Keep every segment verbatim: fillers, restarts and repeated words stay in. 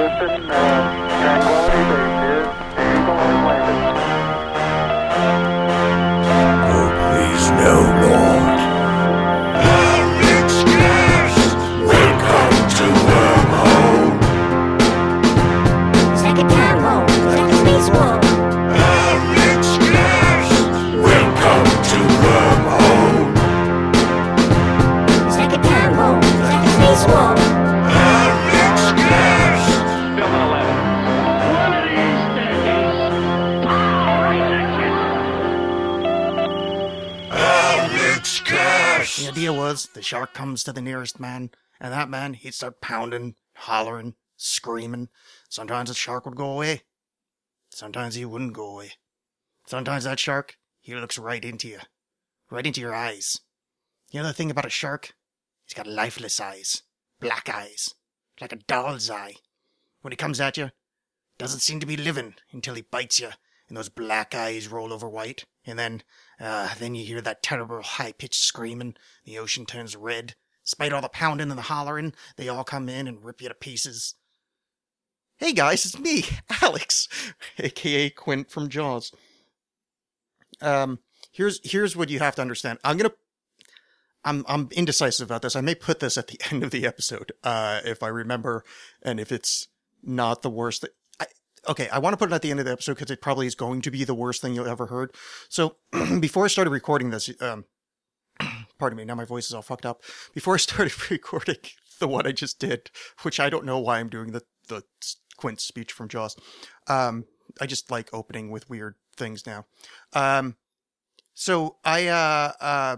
Listen, uh, tranquility base here. The eagle has landed. Oh, please, no, Lord. Alexxcast! Welcome to Wormhole. It's like a time hole. It's like a space wall. Alexxcast! Welcome to Wormhole. It's like a time hole. It's like a space wall. The idea was, the shark comes to the nearest man, and that man, he'd start pounding, hollering, screaming. Sometimes the shark would go away. Sometimes he wouldn't go away. Sometimes that shark, he looks right into you. Right into your eyes. The other thing about a shark, he's got lifeless eyes. Black eyes. Like a doll's eye. When he comes at you, doesn't seem to be living until he bites you, and those black eyes roll over white, and then... Uh, then you hear that terrible high-pitched screaming, the ocean turns red. Despite all the pounding and the hollering, they all come in and rip you to pieces. Hey guys, it's me, Alex, aka Quint from Jaws. Um, here's here's what you have to understand. I'm gonna, I'm I'm indecisive about this. I may put this at the end of the episode, uh, if I remember, and if it's not the worst. That, Okay, I want to put it at the end of the episode because it probably is going to be the worst thing you'll ever heard. So before I started recording this, um, pardon me, now my voice is all fucked up. Before I started recording the one I just did, which I don't know why I'm doing the, the Quint speech from Jaws. Um, I just like opening with weird things now. Um, so I, uh, uh,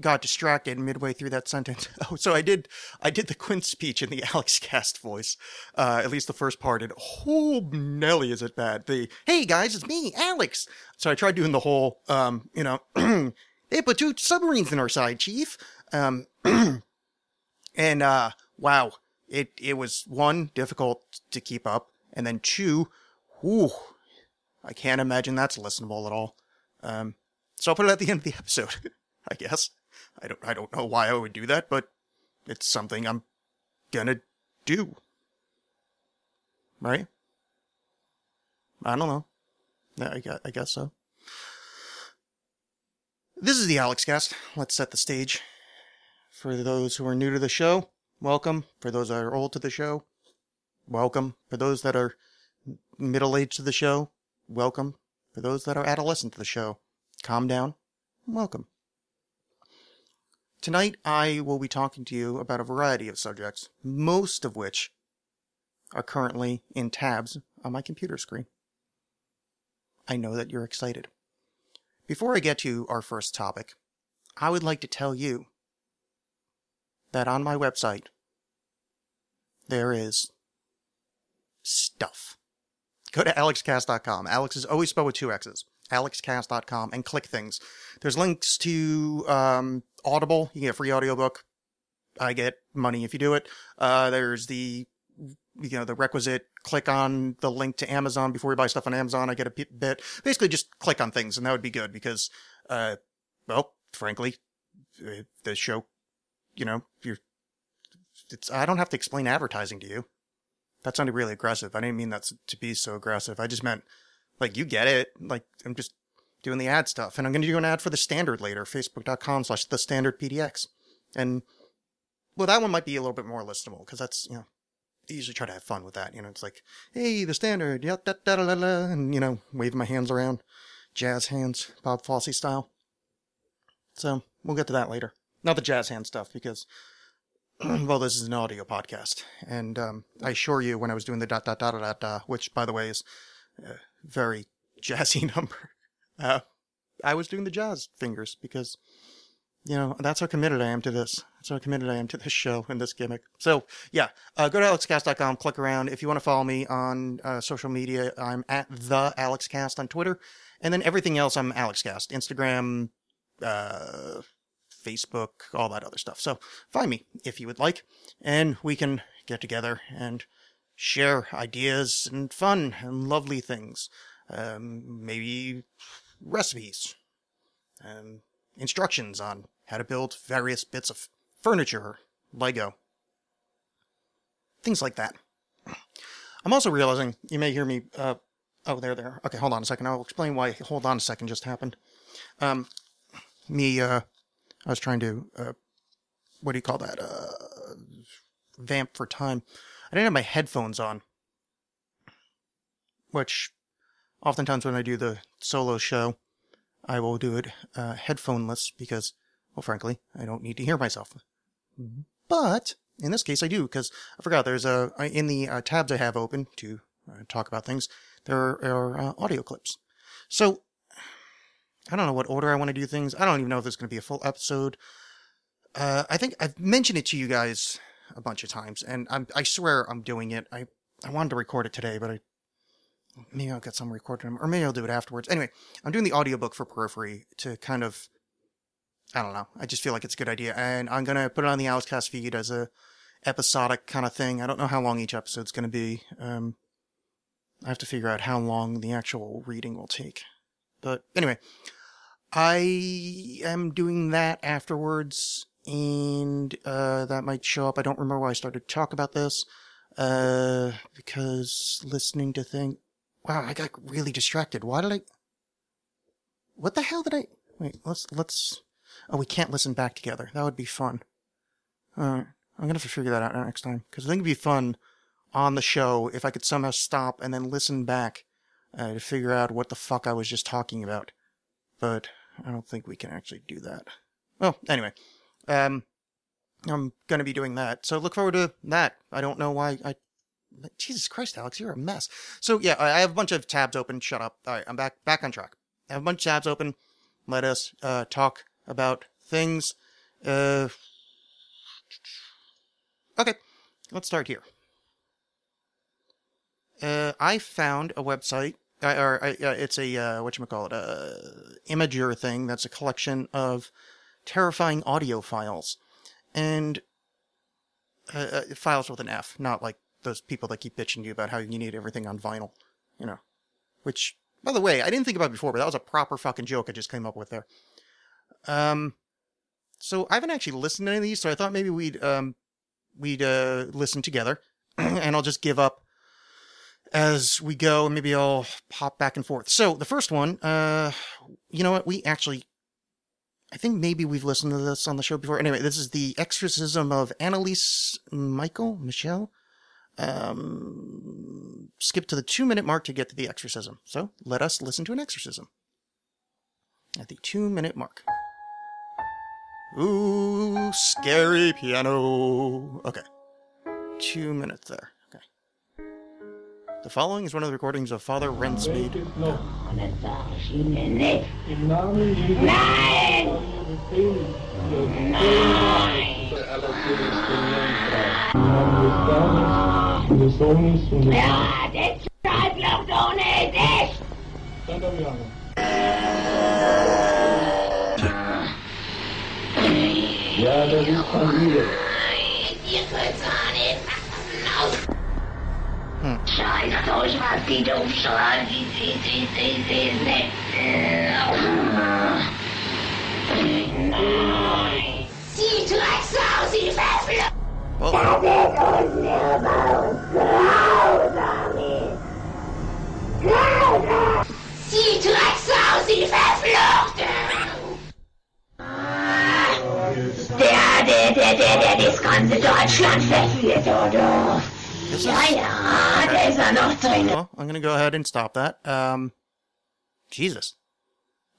got distracted midway through that sentence. Oh, so I did, I did the Quint speech in the Alexxcast voice, uh, at least the first part, and oh, Nelly, is it bad. The, hey guys, it's me, Alex. So I tried doing the whole, um, you know, they put two submarines in our side, chief. Um, and, uh, wow, it, it was one, difficult to keep up. And then two, whew, I can't imagine that's listenable at all. Um, so I'll put it at the end of the episode, I guess. I don't I don't know why I would do that, but it's something I'm gonna do. Right? I don't know. I guess, I guess so. This is the Alexxcast. Let's set the stage. For those who are new to the show, welcome. For those that are old to the show, welcome. For those that are middle-aged to the show, welcome. For those that are adolescent to the show, calm down, welcome. Tonight, I will be talking to you about a variety of subjects, most of which are currently in tabs on my computer screen. I know that you're excited. Before I get to our first topic, I would like to tell you that on my website, there is stuff. Go to alexxcast dot com. Alex is always spelled with two X's. alexxcast dot com, and click things. There's links to um, Audible. You can get a free audiobook. I get money if you do it. Uh, there's the, you know, the requisite click on the link to Amazon before you buy stuff on Amazon. I get a bit. Basically, just click on things, and that would be good because, uh, well, frankly, the show, you know, you're. It's. I don't have to explain advertising to you. That sounded really aggressive. I didn't mean that to be so aggressive. I just meant. Like, you get it. Like, I'm just doing the ad stuff. And I'm going to do an ad for The Standard later, facebook.com slash TheStandardPDX. And, well, that one might be a little bit more listenable, because that's, you know, I usually try to have fun with that. You know, it's like, hey, The Standard, yep, da da da da, and, you know, waving my hands around. Jazz hands, Bob Fosse style. So, we'll get to that later. Not the jazz hand stuff, because, well, this is an audio podcast. And um I assure you, when I was doing the dot dot dot dot dot, which, by the way, is... Uh, very jazzy number. Uh, I was doing the jazz fingers because, you know, that's how committed I am to this. That's how committed I am to this show and this gimmick. So, yeah, uh, go to alexxcast dot com, click around. If you want to follow me on uh, social media, I'm at the Alexxcast on Twitter. And then everything else, I'm Alexxcast. Instagram, uh, Facebook, all that other stuff. So find me if you would like, and we can get together and share ideas and fun and lovely things. Um, maybe recipes. Um, instructions on how to build various bits of furniture, Lego. things like that. I'm also realizing you may hear me. Uh, oh, there, there. Okay, hold on a second. I'll explain why "hold on a second" just happened. Um, me, uh, I was trying to, uh, what do you call that? Uh, vamp for time. I didn't have my headphones on, which oftentimes when I do the solo show, I will do it uh, headphoneless because, well, frankly, I don't need to hear myself. But in this case, I do, because I forgot there's a, in the uh, tabs I have open to uh, talk about things, there are, are uh, audio clips. So I don't know what order I want to do things. I don't even know if there's going to be a full episode. Uh, I think I've mentioned it to you guys a bunch of times, and I'm, I swear I'm doing it. I, I wanted to record it today, but I maybe I'll get some recorded, or maybe I'll do it afterwards. Anyway, I'm doing the audiobook for Periphery to kind of, I don't know. I just feel like it's a good idea, and I'm going to put it on the Alexxcast feed as a episodic kind of thing. I don't know how long each episode's going to be. Um, I have to figure out how long the actual reading will take. But anyway, I am doing that afterwards, and uh, that might show up. I don't remember why I started to talk about this, uh, because listening to things... Wow, I got really distracted. Why did I... What the hell did I... Wait, let's... let's... Oh, we can't listen back together. That would be fun. Uh, I'm going to have to figure that out next time, because I think it'd be fun on the show if I could somehow stop and then listen back uh, to figure out what the fuck I was just talking about. But I don't think we can actually do that. Well, anyway, um, I'm going to be doing that. So look forward to that. I don't know why I... Jesus Christ, Alex, you're a mess. So yeah, I have a bunch of tabs open. Shut up. All right, I'm back, back on track. I have a bunch of tabs open. Let us uh, talk about things. Uh, okay, let's start here. Uh, I found a website, uh, or uh, it's a, uh, whatchamacallit, uh, Imager thing that's a collection of terrifying audio files. And uh, uh, files with an F, not like those people that keep bitching you about how you need everything on vinyl, you know. Which, by the way, I didn't think about before, but that was a proper fucking joke I just came up with there. Um, so I haven't actually listened to any of these, so I thought maybe we'd, um, we'd, uh, listen together, and I'll just give up as we go, and maybe I'll pop back and forth. So, the first one, uh, you know what, we actually, I think maybe we've listened to this on the show before. Anyway, this is The Exorcism of Annalise Michael, Michelle. Um, skip to the two-minute mark to get to the exorcism. So, let us listen to an exorcism. At the two-minute mark. Ooh, scary piano. Okay. Two minutes there. Okay. The following is one of the recordings of Father Rensmade. Ja, der Scheiß läuft ohne dich! Dann doch wieder. Ja, das ist von mir. Ihr könnt's auch nicht machen. Scheiß durch, was die doof schreien. Sie, sie, sie, sie, sie, sie. Nein! Sie Drecksau, sie Weffel! Well, I'm going to go ahead and stop that. Um, Jesus.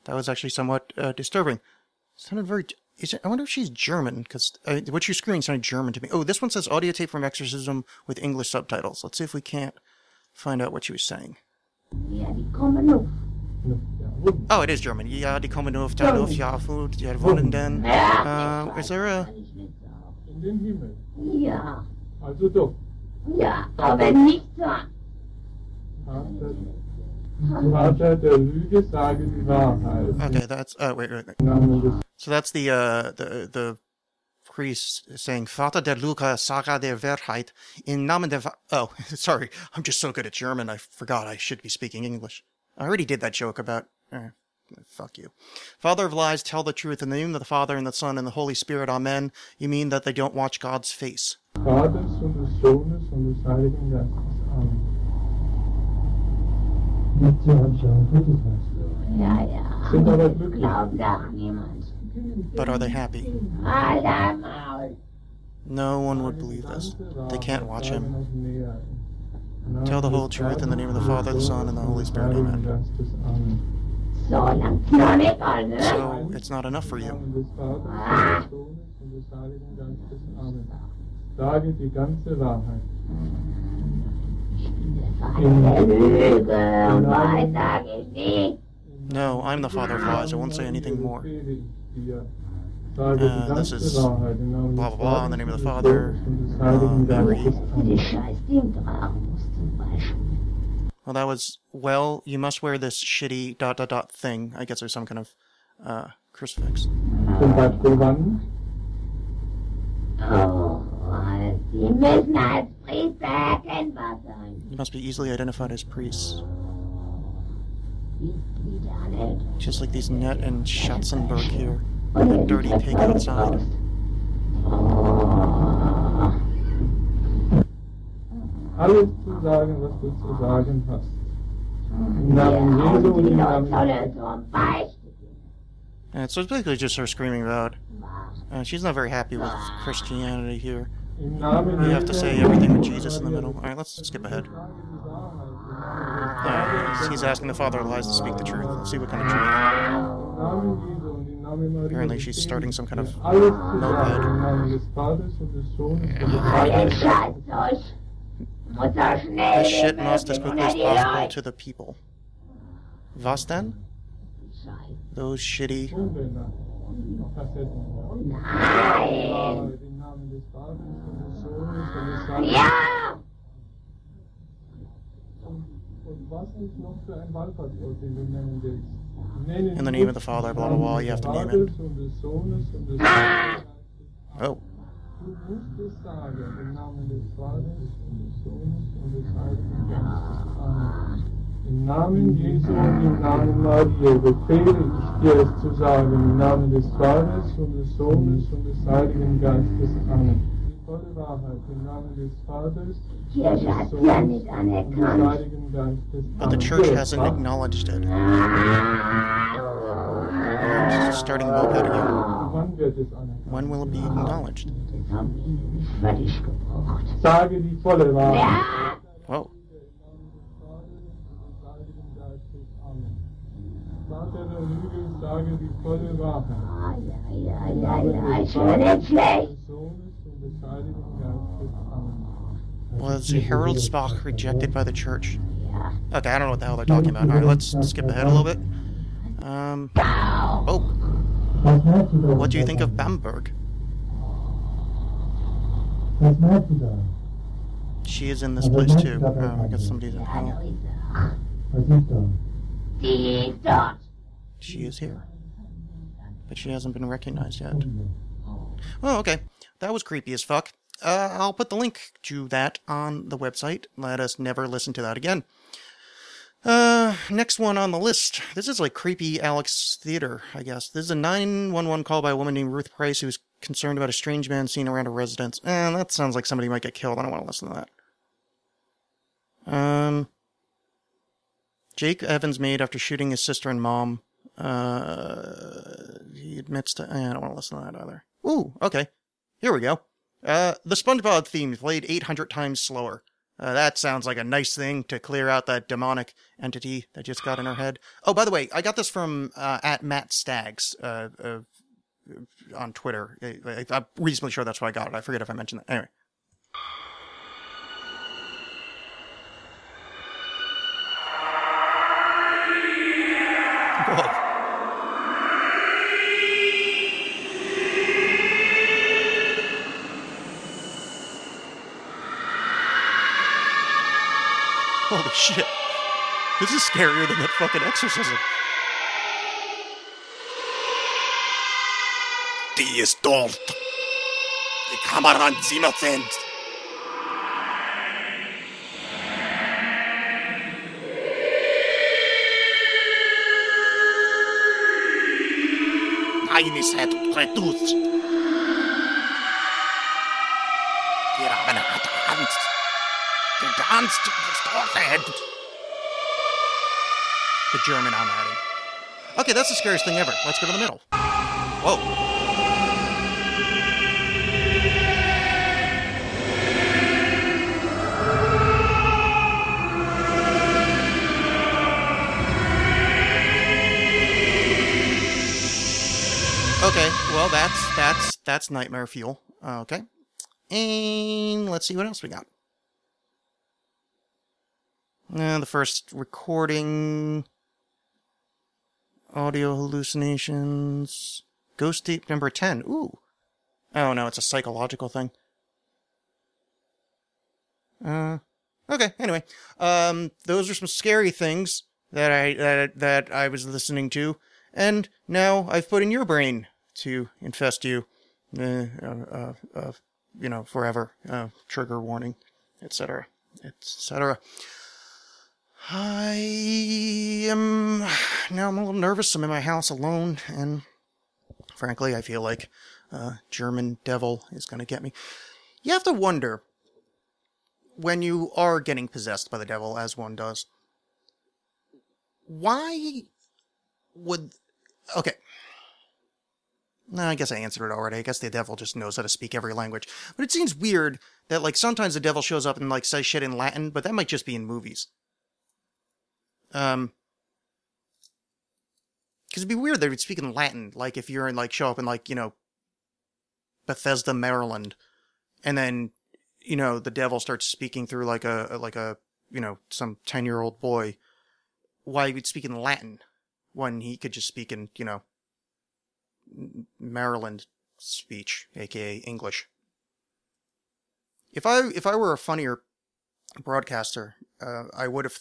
That was actually somewhat uh, disturbing. Sounded very... Is it, I wonder if she's German, because uh, what you're screwing sounded German to me. Oh, this one says audio tape from exorcism with English subtitles. Let's see if we can't find out what she was saying. Oh, it is German. Ja, die kommen auf, dann auf, ja, Food, ja, wollen denn. Uh, is there a... In den Himmel. Ja. Also doch. Ja, aber nicht da. Okay, that's... Uh, wait, wait, wait. So that's the, uh, the, the priest saying, Vater der Luca, Saga der Wahrheit, in Namen der... Va- oh, sorry, I'm just so good at German, I forgot I should be speaking English. I already did that joke about... Eh, fuck you. Father of lies, tell the truth in the name of the Father and the Son and the Holy Spirit, Amen. You mean that they don't watch God's face. Fathers on the shoulders on the side of him, that's his arm. Ja, ja. Glaub doch niemand. But are they happy? No one would believe this. They can't watch him. Tell the whole truth in the name of the Father, the Son, and the Holy Spirit. Amen. So it's not enough for you. No, I'm the father of lies. I won't say anything more. Uh, this is blah, blah, blah, in the name of the Father, uh, Mary. Well, that was, well, you must wear this shitty dot dot dot thing. I guess there's some kind of uh, crucifix. You must be easily identified as priests. Just like these Net and Schatzenberg here. Like a dirty pig outside. Alles zu sagen, was du zu sagen hast. And so it's basically just her screaming about. Uh, she's not very happy with Christianity here. You have to say everything with Jesus in the middle. Alright, let's skip ahead. Uh, he's asking the Father of Lies to speak the truth. Let's see what kind of truth. Apparently she's starting some kind of notepad. This shit must as quickly as possible to the people. Was denn? Those shitty... Yeah! In the name of the Father, blah, blah, blah, you have to name it. Ah! Oh. But the church hasn't acknowledged it. It's starting the moped again. When will it be acknowledged? Whoa. Was Heraldsbach rejected by the church? Okay, I don't know what the hell they're talking about. Alright, let's skip ahead a little bit. Um, oh. What do you think of Bamberg? She is in this place too. Oh, I guess somebody's in hell. She is here. But she hasn't been recognized yet. Oh, okay. That was creepy as fuck. Uh, I'll put the link to that on the website. Let us never listen to that again. Uh, next one on the list. This is like creepy Alex Theater, I guess. This is a nine one one call by a woman named Ruth Price who's concerned about a strange man seen around her residence. Eh, that sounds like somebody might get killed. I don't want to listen to that. Um, Jake Evans' maid after shooting his sister and mom. Uh, he admits to... Eh, I don't want to listen to that either. Ooh, okay. Here we go. Uh, the SpongeBob theme played eight hundred times slower. Uh, that sounds like a nice thing to clear out that demonic entity that just got in her head. Oh, by the way, I got this from uh, at Matt Staggs uh, uh, on Twitter. I, I, I'm reasonably sure that's why I got it. I forget if I mentioned that. Anyway. Holy shit. This is scarier than that fucking exorcism. Die ist dort. Die Kamera sieht man nicht. Nein, es hat reduziert. Wir haben getanzt. Getanzt und gestorben. The German I'm adding. Okay, that's the scariest thing ever. Let's go to the middle. Whoa. Okay, well, that's that's that's nightmare fuel. Uh, okay, and let's see what else we got. Uh, the first recording, audio hallucinations, ghost tape number ten. Ooh, oh no, it's a psychological thing. Uh, okay. Anyway, um, those are some scary things that I that that I was listening to. And now I've put in your brain to infest you, uh, uh, uh, you know, forever. Uh, trigger warning, et cetera, et cetera. I am now. I'm a little nervous. I'm in my house alone, and frankly, I feel like uh, German devil is going to get me. You have to wonder when you are getting possessed by the devil, as one does, why. Would, okay. No, I guess I answered it already. I guess the devil just knows how to speak every language. But it seems weird that, like, sometimes the devil shows up and, like, says shit in Latin, but that might just be in movies. Um. Because it'd be weird they would speak in Latin, like, if you're in, like, show up in, like, you know, Bethesda, Maryland, and then, you know, the devil starts speaking through, like, a, like, a, you know, some ten-year-old boy. Why he would speak in Latin? When he could just speak in, you know, Maryland speech, aka English. If I if I were a funnier broadcaster, uh, I would have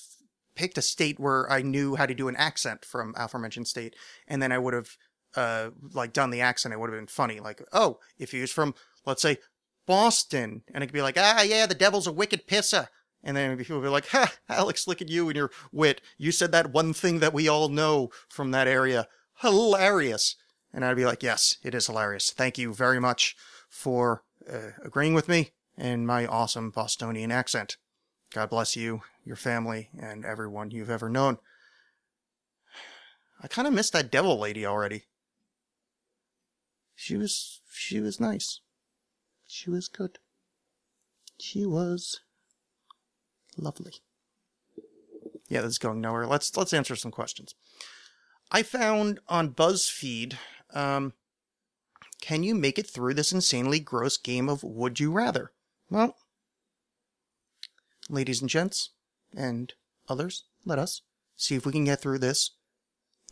picked a state where I knew how to do an accent from aforementioned state, and then I would have uh, like done the accent. It would have been funny. Like, oh, if he was from, let's say, Boston, and it could be like, ah, yeah, the devil's a wicked pisser. And then people will be like, ha, Alex, look at you and your wit. You said that one thing that we all know from that area. Hilarious. And I'd be like, yes, it is hilarious. Thank you very much for uh, agreeing with me and my awesome Bostonian accent. God bless you, your family, and everyone you've ever known. I kind of missed that devil lady already. She was, she was nice. She was good. She was... lovely. Yeah, this is going nowhere. Let's let's answer some questions. I found on BuzzFeed, um, can you make it through this insanely gross game of Would You Rather? Well, ladies and gents, and others, let us see if we can get through this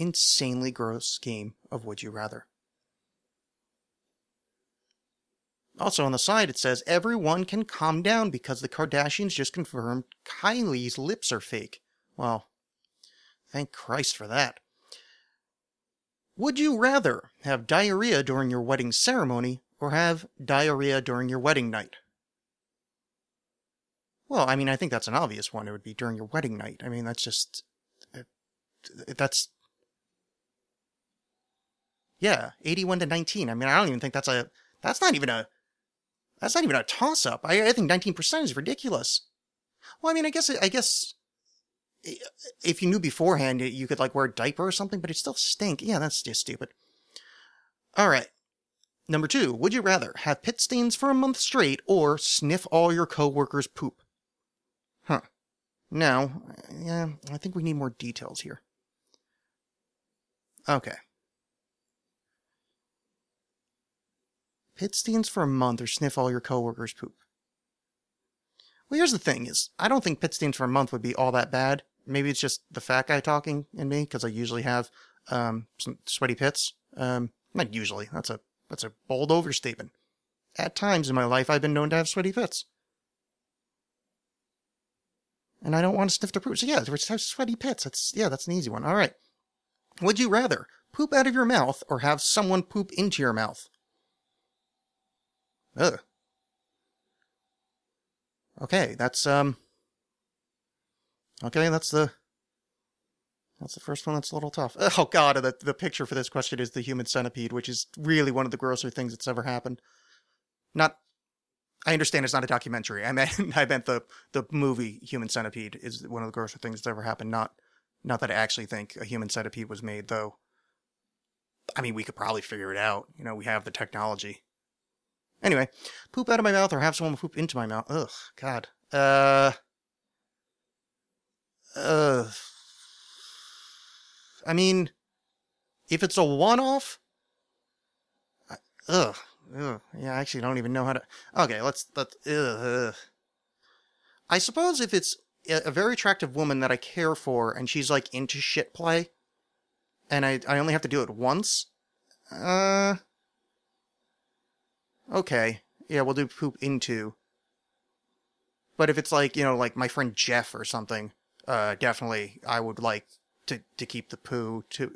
insanely gross game of Would You Rather. Also on the side, it says, everyone can calm down because the Kardashians just confirmed Kylie's lips are fake. Well, thank Christ for that. Would you rather have diarrhea during your wedding ceremony or have diarrhea during your wedding night? Well, I mean, I think that's an obvious one. It would be during your wedding night. I mean, that's just... that's... yeah, eighty-one to nineteen. I mean, I don't even think that's a... that's not even a... that's not even a toss-up. I, I think nineteen percent is ridiculous. Well, I mean, I guess I guess if you knew beforehand, you could, like, wear a diaper or something, but it still stink. Yeah, that's just stupid. All right. Number two, would you rather have pit stains for a month straight or sniff all your coworkers' poop? Huh. Now, yeah, I think we need more details here. Okay. Pit stains for a month or sniff all your coworkers' poop. Well, here's the thing is, I don't think pit stains for a month would be all that bad. Maybe it's just the fat guy talking in me, because I usually have um, some sweaty pits. Um, not usually. That's a that's a bold overstatement. At times in my life, I've been known to have sweaty pits. And I don't want to sniff the poop. So yeah, it's sweaty pits. That's, yeah, that's an easy one. All right. Would you rather poop out of your mouth or have someone poop into your mouth? Ugh. Okay, that's, um... okay, that's the... that's the first one that's a little tough. Oh, God, the, the picture for this question is the Human Centipede, which is really one of the grosser things that's ever happened. Not... I understand it's not a documentary. I meant I meant the the movie Human Centipede is one of the grosser things that's ever happened. Not not that I actually think a human centipede was made, though. I mean, we could probably figure it out. You know, we have the technology. Anyway, poop out of my mouth or have someone poop into my mouth. Ugh, God. Uh. Uh. I mean, if it's a one-off. I, ugh. Ugh. Yeah, I actually don't even know how to. Okay, let's let's. Ugh. I suppose if it's a very attractive woman that I care for and she's like into shit play, and I I only have to do it once. Uh. Okay. Yeah, we'll do poop into. But if it's like, you know, like my friend Jeff or something, uh, definitely I would like to to keep the poo to.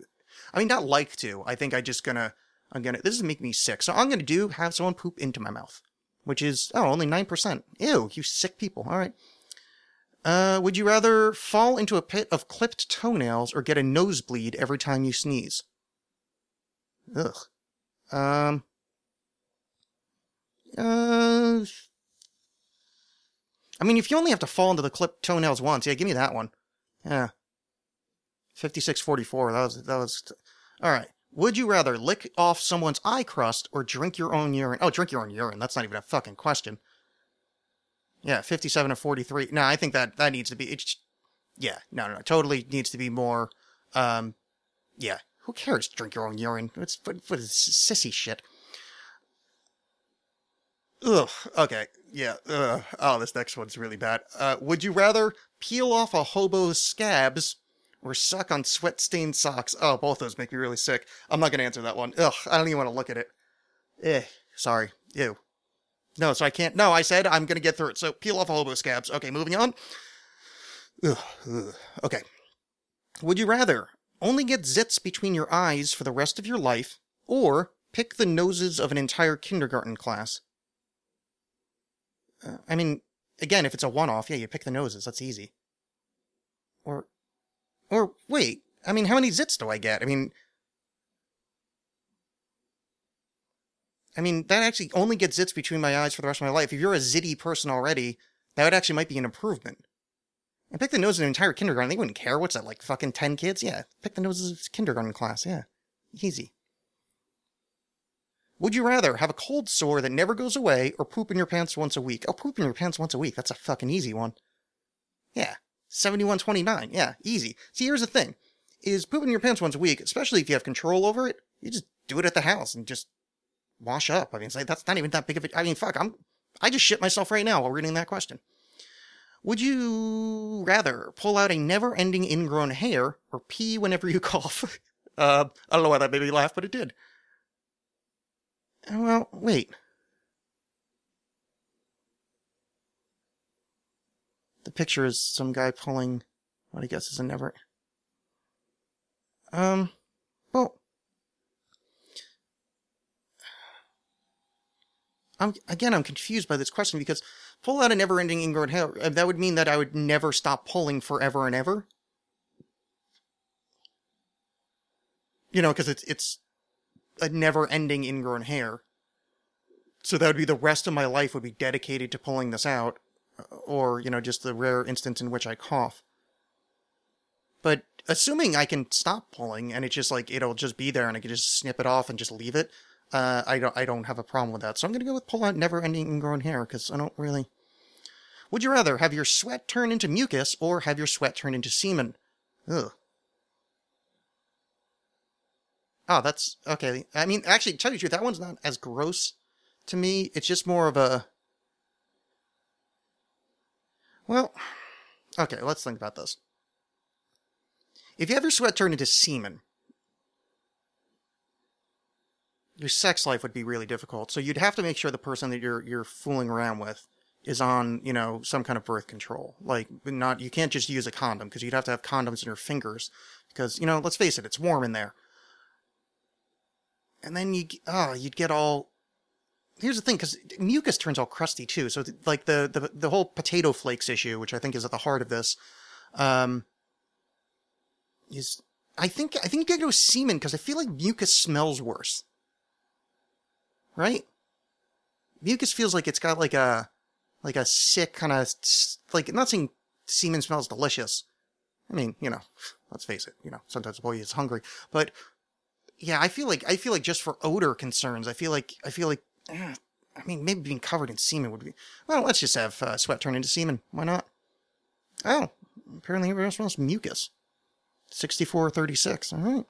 I mean, not like to. I think I just gonna. I'm gonna. This is making me sick. So I'm gonna do have someone poop into my mouth, which is oh only nine percent. Ew, you sick people. All right. Uh, would you rather fall into a pit of clipped toenails or get a nosebleed every time you sneeze? Ugh. Um. Uh. I mean, if you only have to fall into the clipped toenails once, yeah, give me that one. Yeah. Fifty-six forty-four. That was that was. T- All right. Would you rather lick off someone's eye crust or drink your own urine? Oh, drink your own urine. That's not even a fucking question. Yeah, fifty-seven or forty-three. No, I think that, that needs to be... It's, yeah, no, no, no. Totally needs to be more... Um, yeah, who cares? Drink your own urine. It's what, what is sissy shit. Ugh, okay. Yeah, ugh. Oh, this next one's really bad. Uh, would you rather peel off a hobo's scabs... or suck on sweat-stained socks? Oh, both those make me really sick. I'm not going to answer that one. Ugh, I don't even want to look at it. Eh, sorry. Ew. No, so I can't. No, I said I'm going to get through it. So peel off a hobo scabs. Okay, moving on. Ugh, ugh. Okay. Would you rather only get zits between your eyes for the rest of your life, or pick the noses of an entire kindergarten class? Uh, I mean, again, if it's a one-off, yeah, you pick the noses. That's easy. Or... Or, wait, I mean, how many zits do I get? I mean... I mean, that actually only gets zits between my eyes for the rest of my life. If you're a zitty person already, that actually might be an improvement. And pick the nose of an entire kindergarten, they wouldn't care. What's that, like, fucking ten kids? Yeah, pick the noses of kindergarten class, yeah. Easy. Would you rather have a cold sore that never goes away, or poop in your pants once a week? Oh, poop in your pants once a week, that's a fucking easy one. Yeah. seventy-one twenty-nine, yeah, easy. See, here's the thing, is pooping your pants once a week, especially if you have control over it, you just do it at the house and just wash up. I mean, it's like, that's not even that big of a, I mean, fuck, I'm, I just shit myself right now while reading that question. Would you rather pull out a never-ending ingrown hair or pee whenever you cough? uh, I don't know why that made me laugh, but it did. Well, wait. The picture is some guy pulling what I guess is a never. Um, well, I'm again I'm confused by this question because pull out a never-ending ingrown hair, that would mean that I would never stop pulling forever and ever. You know, because it's it's a never-ending ingrown hair, so that would be the rest of my life would be dedicated to pulling this out. Or, you know, just the rare instance in which I cough. But assuming I can stop pulling and it's just like, it'll just be there and I can just snip it off and just leave it, uh, I don't I don't have a problem with that. So I'm going to go with pull out never-ending ingrown hair because I don't really... Would you rather have your sweat turn into mucus or have your sweat turn into semen? Ugh. Oh, that's... Okay. I mean, actually, to tell you the truth, that one's not as gross to me. It's just more of a... Well, okay, let's think about this. If you have your sweat turn into semen, your sex life would be really difficult. So you'd have to make sure the person that you're you're fooling around with is on, you know, some kind of birth control. Like, not you can't just use a condom because you'd have to have condoms in your fingers because, you know, let's face it, it's warm in there. And then you oh, you'd get all. Here's the thing, because mucus turns all crusty too. So, like the, the the whole potato flakes issue, which I think is at the heart of this, um, is I think I think you gotta go semen because I feel like mucus smells worse, right? mucus feels like it's got like a, like a sick kind of, like, I'm not saying semen smells delicious. I mean, you know, let's face it, you know, sometimes a boy is hungry, but yeah, I feel like, I feel like just for odor concerns, I feel like, I feel like, uh, I mean, maybe being covered in semen would be, well, let's just have uh, sweat turn into semen. Why not? Oh, apparently everyone smells mucus. sixty-four thirty-six. All right.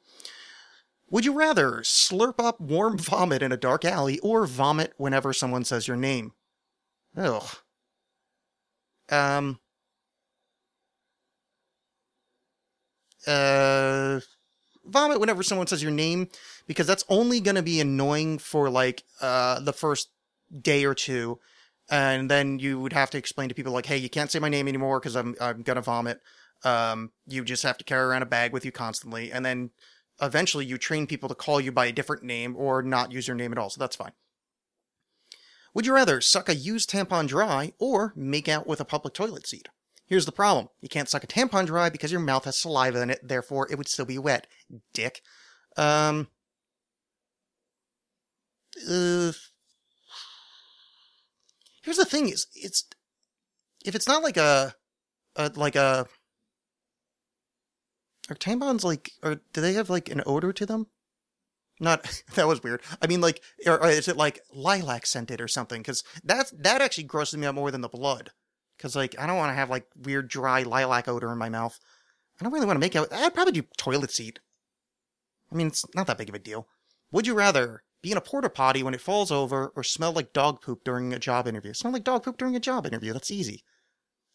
Would you rather slurp up warm vomit in a dark alley or vomit whenever someone says your name? Ugh. Um. Uh. Vomit whenever someone says your name, because that's only going to be annoying for like uh the first day or two, and then you would have to explain to people like, hey, you can't say my name anymore because I'm I'm gonna vomit. Um, you just have to carry around a bag with you constantly, and then eventually you train people to call you by a different name or not use your name at all, so that's fine. Would you rather suck a used tampon dry or make out with a public toilet seat? Here's the problem. You can't suck a tampon dry because your mouth has saliva in it, therefore it would still be wet. Dick. Um. Uh, here's the thing is, it's, if it's not like a, a like a, are tampons like, or do they have like an odor to them? Not, that was weird. I mean, like, or, or is it like lilac scented or something? Cause that's, that actually grosses me out more than the blood. Cause like, I don't want to have like weird dry lilac odor in my mouth. I don't really want to make out. I'd probably do toilet seat. I mean, it's not that big of a deal. Would you rather be in a porta potty when it falls over or smell like dog poop during a job interview? Smell like dog poop during a job interview. That's easy.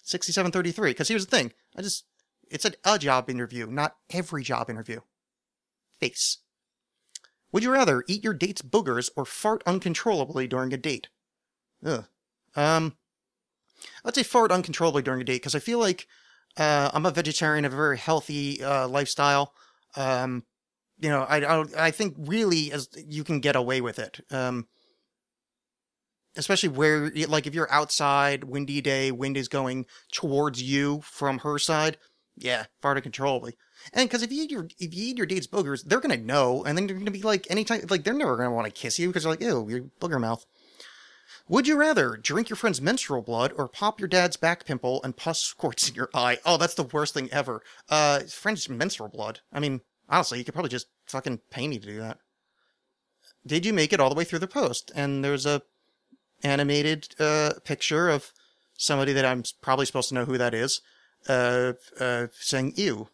sixty-seven thirty-three. Cause here's the thing. I just, it's a job interview, not every job interview. Face. Would you rather eat your date's boogers or fart uncontrollably during a date? Ugh. Um, I'd say fart uncontrollably during a date because I feel like uh, I'm a vegetarian of a very healthy uh, lifestyle. Um, you know, I, I I think really as you can get away with it. Um, especially where, like, if you're outside, windy day, wind is going towards you from her side. Yeah, fart uncontrollably. And because if you eat your if you eat your date's boogers, they're gonna know, and then you're gonna be like, anytime, like they're never gonna want to kiss you because they're like, ew, your booger mouth. Would you rather drink your friend's menstrual blood or pop your dad's back pimple and pus squirts in your eye? Oh, that's the worst thing ever. Uh, friend's menstrual blood. I mean, honestly, you could probably just fucking pay me to do that. Did you make it all the way through the post? And there's a animated uh picture of somebody that I'm probably supposed to know who that is. Uh, uh, saying ew.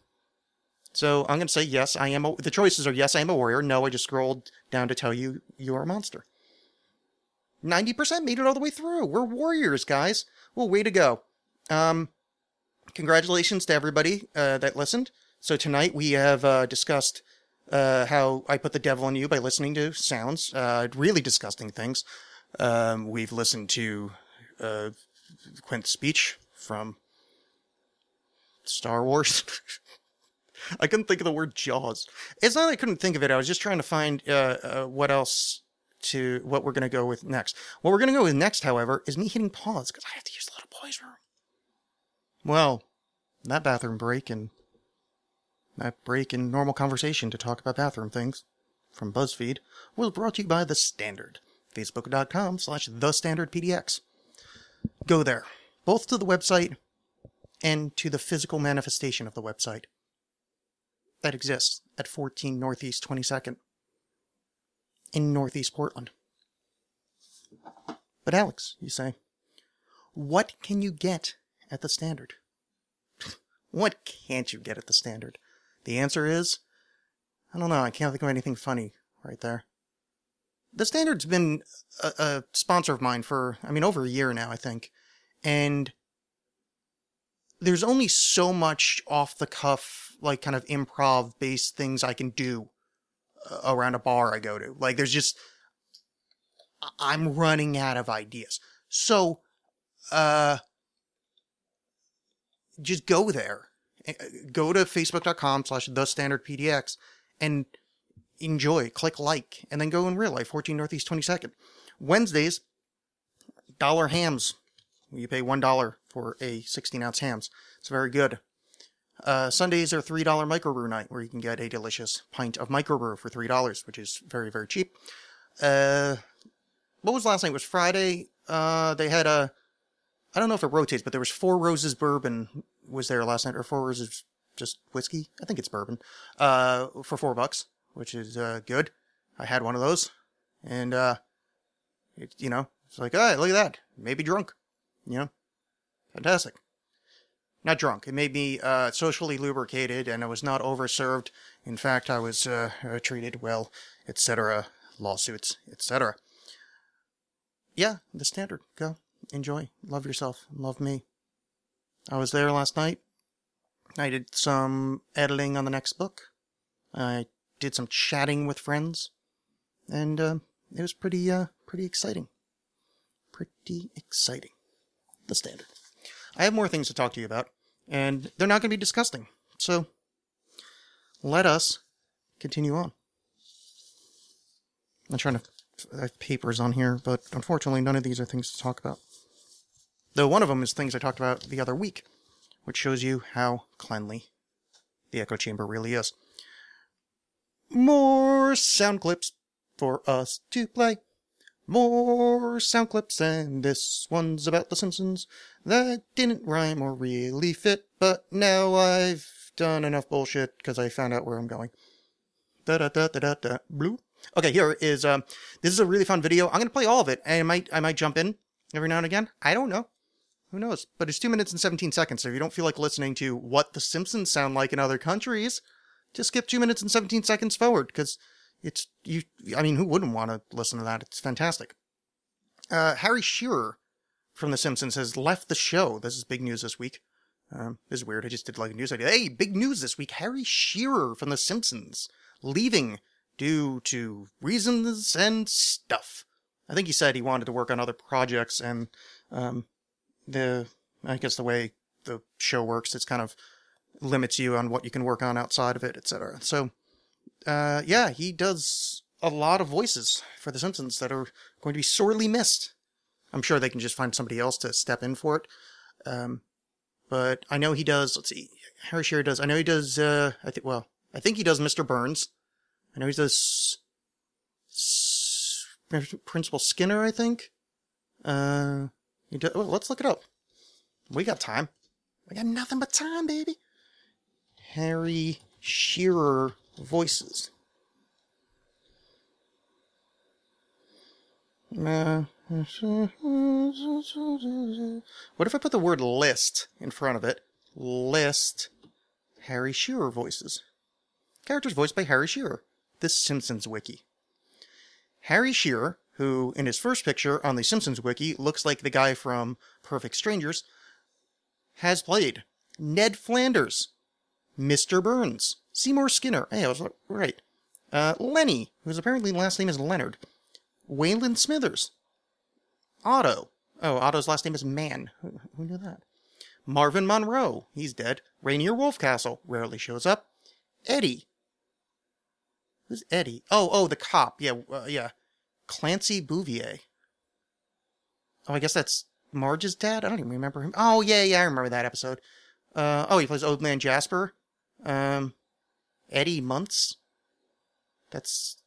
So I'm going to say yes, I am a, the choices are yes, I am a warrior. No, I just scrolled down to tell you you're a monster. ninety percent made it all the way through. We're warriors, guys. Well, way to go. Um, congratulations to everybody, uh, that listened. So tonight we have, uh, discussed, uh, how I put the devil in you by listening to sounds, uh, really disgusting things. Um, we've listened to, uh, Quint's speech from Star Wars. I couldn't think of the word Jaws. It's not that I couldn't think of it. I was just trying to find uh, uh what else to what we're going to go with next. What we're going to go with next, however, is me hitting pause because I have to use the little boy's room. Well, that bathroom break and that break in normal conversation to talk about bathroom things from BuzzFeed was brought to you by The Standard. Facebook.com slash TheStandardPDX. Go there. Both to the website and to the physical manifestation of the website that exists at fourteen Northeast twenty-second in Northeast Portland. But Alex, you say, what can you get at The Standard? What can't you get at The Standard? The answer is, I don't know, I can't think of anything funny right there. The Standard's been a, a sponsor of mine for, I mean, over a year now, I think, and there's only so much off-the-cuff, like, kind of improv-based things I can do around a bar I go to. Like, there's just... I'm running out of ideas. So, uh... just go there. Go to facebook.com slash thestandardpdx and enjoy. Click like. And then go in real life, fourteen Northeast twenty-second. Wednesdays, dollar hams. You pay one dollar for a sixteen-ounce hams. It's very good. Uh, Sundays are three dollar microbrew night, where you can get a delicious pint of microbrew for three dollars, which is very, very cheap. Uh, what was last night? It was Friday. Uh, they had a, I don't know if it rotates, but there was Four Roses bourbon was there last night, or Four Roses just whiskey. I think it's bourbon, uh, for four bucks, which is, uh, good. I had one of those and, uh, it, you know, it's like, all right, look at that. Maybe drunk, you know, fantastic. Not drunk. It made me uh, socially lubricated, and I was not overserved. In fact, I was uh, treated well, et cetera. Lawsuits, et cetera. Yeah, the standard. Go. Enjoy. Love yourself. Love me. I was there last night. I did some editing on the next book. I did some chatting with friends. And uh, it was pretty, uh, pretty exciting. Pretty exciting. The standard. I have more things to talk to you about, and they're not going to be disgusting. So, let us continue on. I'm trying to... I have papers on here, but unfortunately none of these are things to talk about. Though one of them is things I talked about the other week, which shows you how cleanly the echo chamber really is. More sound clips for us to play. More sound clips, and this one's about The Simpsons. That didn't rhyme or really fit, but now I've done enough bullshit because I found out where I'm going. Da da da da da da. Blue. Okay, here is um. This is a really fun video. I'm gonna play all of it, and I might I might jump in every now and again. I don't know. Who knows? But it's two minutes and seventeen seconds. So if you don't feel like listening to what The Simpsons sound like in other countries, just skip two minutes and seventeen seconds forward, because. It's, you, I mean, who wouldn't want to listen to that? It's fantastic. Uh, Harry Shearer from The Simpsons has left the show. This is big news this week. Um, this is weird. I just did like a news idea. Hey, big news this week. Harry Shearer from The Simpsons leaving due to reasons and stuff. I think he said he wanted to work on other projects, and, um, the, I guess the way the show works, it's kind of limits you on what you can work on outside of it, et cetera. So, Uh, yeah, he does a lot of voices for The Simpsons that are going to be sorely missed. I'm sure they can just find somebody else to step in for it. Um, but I know he does, let's see, Harry Shearer does, I know he does, uh, I think, well, I think he does Mister Burns. I know he does S- S- Principal Skinner, I think. Uh, he does, well, let's look it up. We got time. We got nothing but time, baby. Harry Shearer voices. What if I put the word list in front of it? List Harry Shearer voices. Characters voiced by Harry Shearer. This Simpsons wiki. Harry Shearer, who in his first picture on the Simpsons wiki looks like the guy from Perfect Strangers, has played Ned Flanders, Mister Burns, Seymour Skinner, hey, I was right, uh, Lenny, whose apparently last name is Leonard, Waylon Smithers, Otto, oh, Otto's last name is Mann, who, who knew that, Marvin Monroe, he's dead, Rainier Wolfcastle, rarely shows up, Eddie, who's Eddie, oh, oh, the cop, yeah, uh, yeah, Clancy Bouvier, oh, I guess that's Marge's dad, I don't even remember him, oh, yeah, yeah, I remember that episode, uh, oh, he plays Old Man Jasper, um, Eddie Muntz? That's...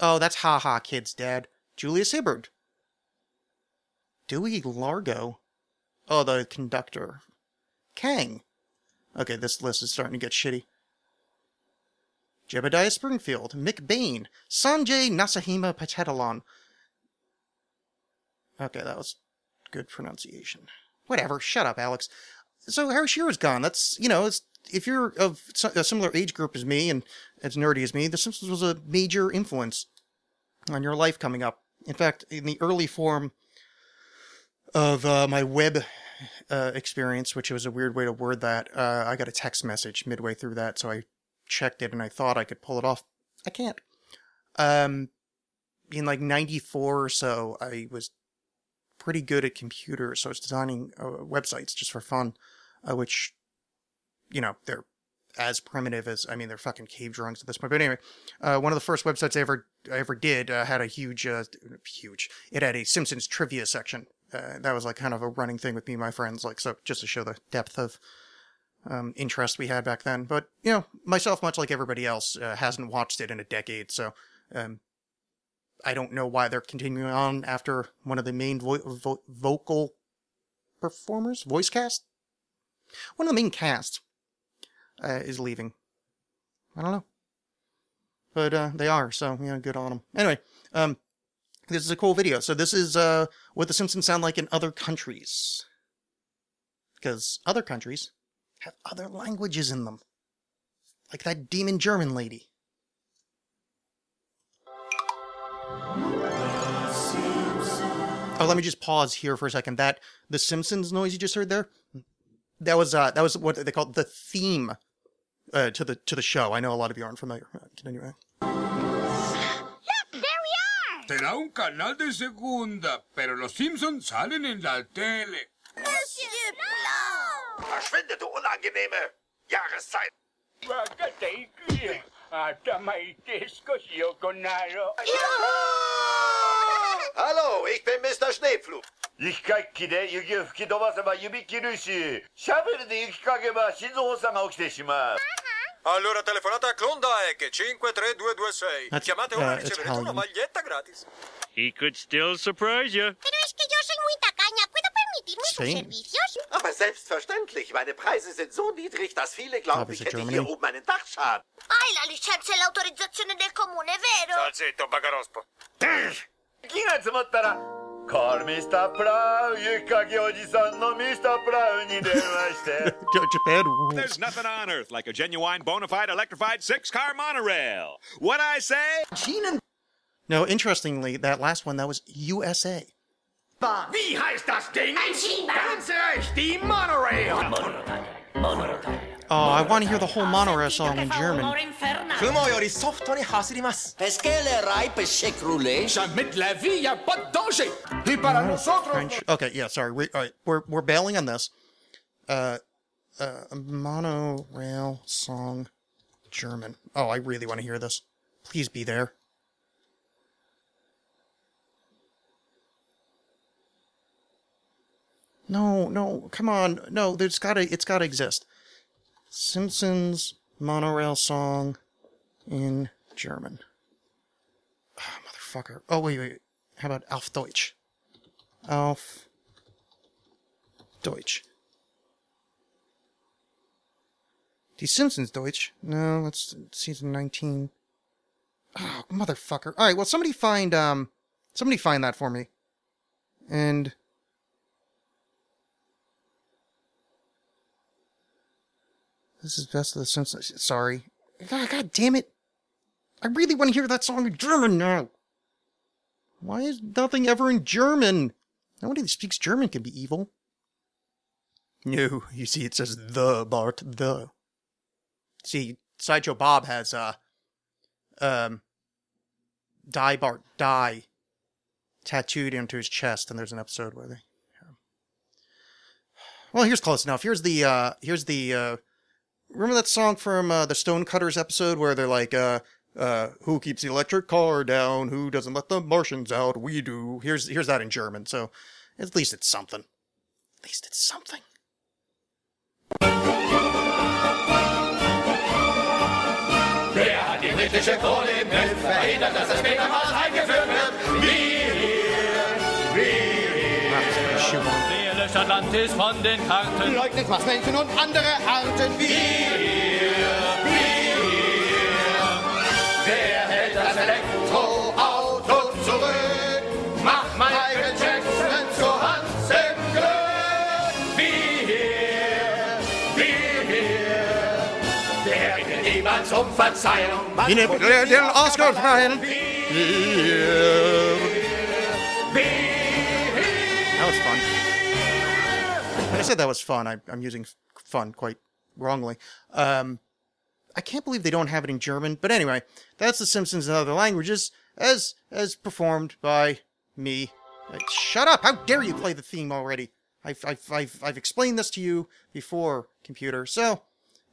Oh, that's Ha Ha Kid's dad. Julius Hibbard. Dewey Largo? Oh, the conductor. Kang. Okay, this list is starting to get shitty. Jebediah Springfield. Mick Bain. Sanjay Nasahima Patetalon. Okay, that was good pronunciation. Whatever, shut up, Alex. So Harry Shearer's gone. That's, you know, it's... If you're of a similar age group as me and as nerdy as me, The Simpsons was a major influence on your life coming up. In fact, in the early form of uh, my web uh, experience, which was a weird way to word that, uh, I got a text message midway through that, so I checked it and I thought I could pull it off. I can't. Um, in like ninety-four or so, I was pretty good at computers, so I was designing uh, websites just for fun, uh, which... You know, they're as primitive as, I mean, they're fucking cave drawings at this point. But anyway, uh, one of the first websites I ever I ever did uh, had a huge, uh, huge, it had a Simpsons trivia section. Uh, that was like kind of a running thing with me and my friends, like, so just to show the depth of um, interest we had back then. But, you know, myself, much like everybody else, uh, hasn't watched it in a decade. So um, I don't know why they're continuing on after one of the main vo vo vocal performers, voice cast? One of the main cast uh, is leaving. I don't know. But uh, they are, so, you know, good on them. Anyway, um, this is a cool video. So this is uh, what The Simpsons sound like in other countries. Because other countries have other languages in them. Like that demon German lady. Oh, let me just pause here for a second. That The Simpsons noise you just heard there, that was uh, that was what they called the theme uh, to the to the show. I know a lot of you aren't familiar. Continue. Look, there we are. Será un canal de segunda, pero los Simpsons salen en la tele. Monsieur Blau! Verschwinde, du unangenehme Jahreszeit. Hallo, ich bin Mister Schneepflug. Ich kacke de Yugi Fukidova-sama yubikirushi. Shaburu de yuki kakeba Shizuho-sama okite shimasu. Allora telefonata a Klondike five three two two six. Chiamate ora e riceverete una maglietta gratis. He could still surprise you. Pero es que yo soy muy tacaña. ¿Puedo permitirme sus servicios? Aber selbstverständlich. Meine Preise sind so niedrig, dass viele glauben, ich hätte hier oben einen Dachschaden. Hai la licenza e l'autorizzazione del comune, vero? Sta zitto, bagarospo. Call Mister Brown, Yukagi-oji-san no Mister Brown ni denwashite. Japan rules. There's nothing on earth like a genuine, bona fide, electrified six-car monorail. What I say? Gene. No, interestingly, that last one, that was U S A. Wie heißt das Ding? Ganz recht, die Monorail. Monorail. Monorail. Oh, I want to hear the whole monorail song in German. French. Okay, yeah, sorry. We, all right, we're, we're bailing on this. Uh, uh, monorail song German. Oh, I really want to hear this. Please be there. No, no, come on. No, there's gotta, it's gotta exist. Simpsons monorail song in German. Oh, motherfucker. Oh, wait, wait. How about Auf Deutsch? Auf Deutsch. Die Simpsons Deutsch? No, that's season nineteen. Oh, motherfucker. All right, well, somebody find, um, somebody find that for me. And... this is best of the Simpsons. Sorry. God, God damn it. I really want to hear that song in German now. Why is nothing ever in German? Nobody that speaks German can be evil. No, you see, it says the, Bart, the. See, Sideshow Bob has, uh, um, Die Bart, Die tattooed into his chest, and there's an episode where they... Well, here's close enough. Here's the, uh, here's the, uh, remember that song from uh, the Stonecutters episode where they're like, uh, uh, who keeps the electric car down? Who doesn't let the Martians out? We do. Here's here's that in German, so at least it's something. At least it's something. Wer hat die britische Krone im Griff? Verhindert, dass das später mal eingeführt wird? Wir, wir, wir. Atlantis von den Karten. Leugnet, was Menschen und andere Arten wie wir, wir. Wer hält das Elektroauto zurück? Mach Michael Jackson zur Hans im Glück. Wir, wir. Wer bittet niemals um Verzeihung? Man muss den Oscar freien. Wir, wir. That was fun. I said that was fun. I, I'm using fun quite wrongly. Um, I can't believe they don't have it in German. But anyway, that's The Simpsons in Other Languages, as as performed by me. Like, shut up! How dare you play the theme already? I've, I've, I've, I've explained this to you before, computer. So,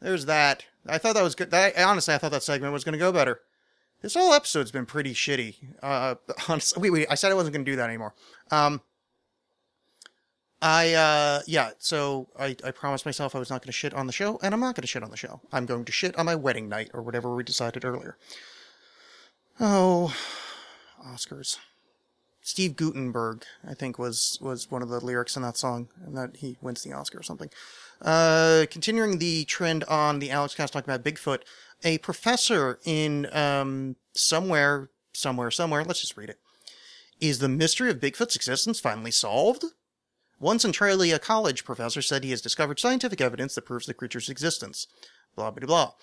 there's that. I thought that was good. That, honestly, I thought that segment was going to go better. This whole episode's been pretty shitty. Uh, honestly, wait, wait, I said I wasn't going to do that anymore. Um... I, uh, yeah, so I, I promised myself I was not going to shit on the show, and I'm not going to shit on the show. I'm going to shit on my wedding night, or whatever we decided earlier. Oh, Oscars. Steve Gutenberg, I think, was, was one of the lyrics in that song, and that he wins the Oscar or something. Uh, continuing the trend on the Alexxcast talking about Bigfoot, a professor in um, somewhere, somewhere, somewhere, let's just read it. Is the mystery of Bigfoot's existence finally solved? Once entirely a college professor said he has discovered scientific evidence that proves the creature's existence. Blah, blah, blah.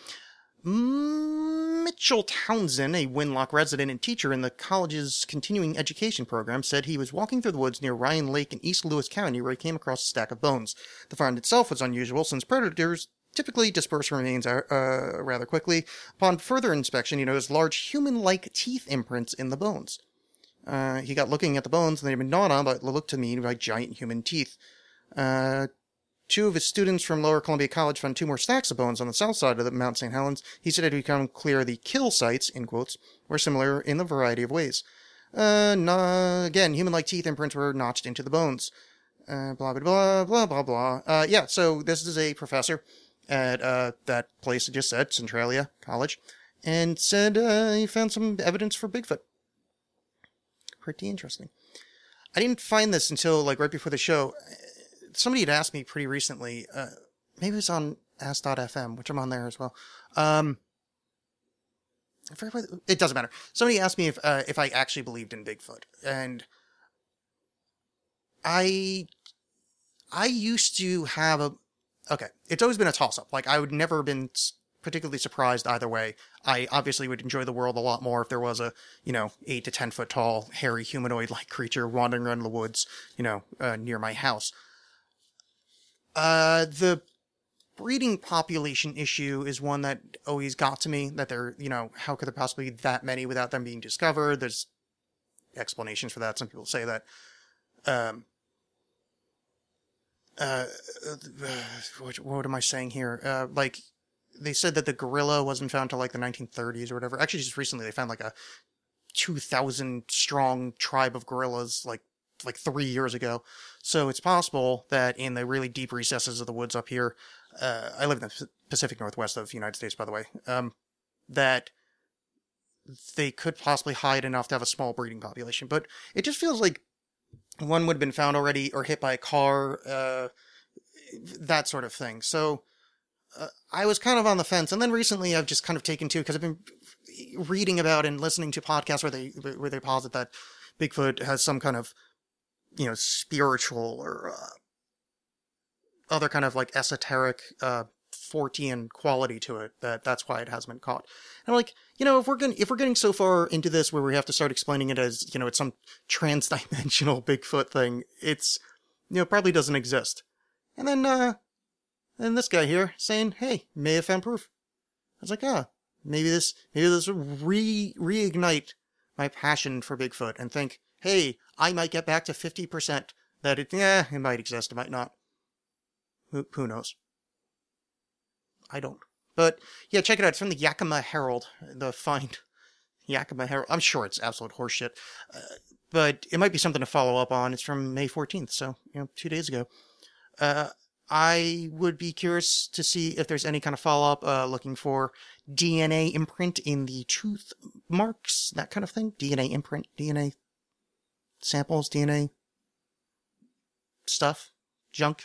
Mitchell Townsend, a Wenlock resident and teacher in the college's continuing education program, said he was walking through the woods near Ryan Lake in East Lewis County where he came across a stack of bones. The find itself was unusual since predators typically disperse remains uh, rather quickly. Upon further inspection, he noticed large human-like teeth imprints in the bones. Uh, he got looking at the bones and they had been gnawed on, but it looked to me like giant human teeth. Uh... Two of his students from Lower Columbia College found two more stacks of bones on the south side of the Mount Saint Helens. He said it had become clear the kill sites, in quotes, were similar in a variety of ways. Uh, nah, again, human-like teeth imprints were notched into the bones. Uh, blah, blah, blah, blah, blah, blah. Uh, yeah, so this is a professor at, uh, that place I just said, Centralia College, and said, uh, he found some evidence for Bigfoot. Pretty interesting. I didn't find this until, like, right before the show. Somebody had asked me pretty recently, uh, maybe it was on ask dot f m, which I'm on there as well. Um, I forget what, it doesn't matter. Somebody asked me if, uh, if I actually believed in Bigfoot. And I, I used to have a, okay. It's always been a toss up. Like I would never have been particularly surprised either way. I obviously would enjoy the world a lot more if there was a, you know, eight to ten foot tall, hairy humanoid like creature wandering around the woods, you know, uh, near my house. Uh, the breeding population issue is one that always got to me, that there, you know, how could there possibly be that many without them being discovered? There's explanations for that. Some people say that, um, uh, uh what, what am I saying here? Uh, like they said that the gorilla wasn't found till like the nineteen thirties or whatever. Actually, just recently they found like a two thousand strong tribe of gorillas, like, like three years ago. So it's possible that in the really deep recesses of the woods up here, uh, I live in the Pacific Northwest of the United States, by the way, um, that they could possibly hide enough to have a small breeding population. But it just feels like one would have been found already or hit by a car, uh, that sort of thing. So uh, I was kind of on the fence. And then recently I've just kind of taken to, because I've been reading about and listening to podcasts where they, where they posit that Bigfoot has some kind of, you know, spiritual or uh, other kind of like esoteric uh Fortean quality to it, that that's why it hasn't been caught. And I'm like, you know, if we're going if we're getting so far into this where we have to start explaining it as, you know, it's some transdimensional Bigfoot thing, it's, you know, probably doesn't exist. And then uh then this guy here saying, hey, may have found proof. I was like, ah, maybe this maybe this would re reignite my passion for Bigfoot and think, hey, I might get back to fifty percent that it, yeah, it might exist, it might not. Who, who knows? I don't. But yeah, check it out. It's from the Yakima Herald, the find. Yakima Herald. I'm sure it's absolute horseshit, uh, but it might be something to follow up on. It's from May fourteenth, so, you know, two days ago. Uh, I would be curious to see if there's any kind of follow-up, uh, looking for D N A imprint in the tooth marks, that kind of thing. D N A imprint, D N A samples, D N A stuff, junk,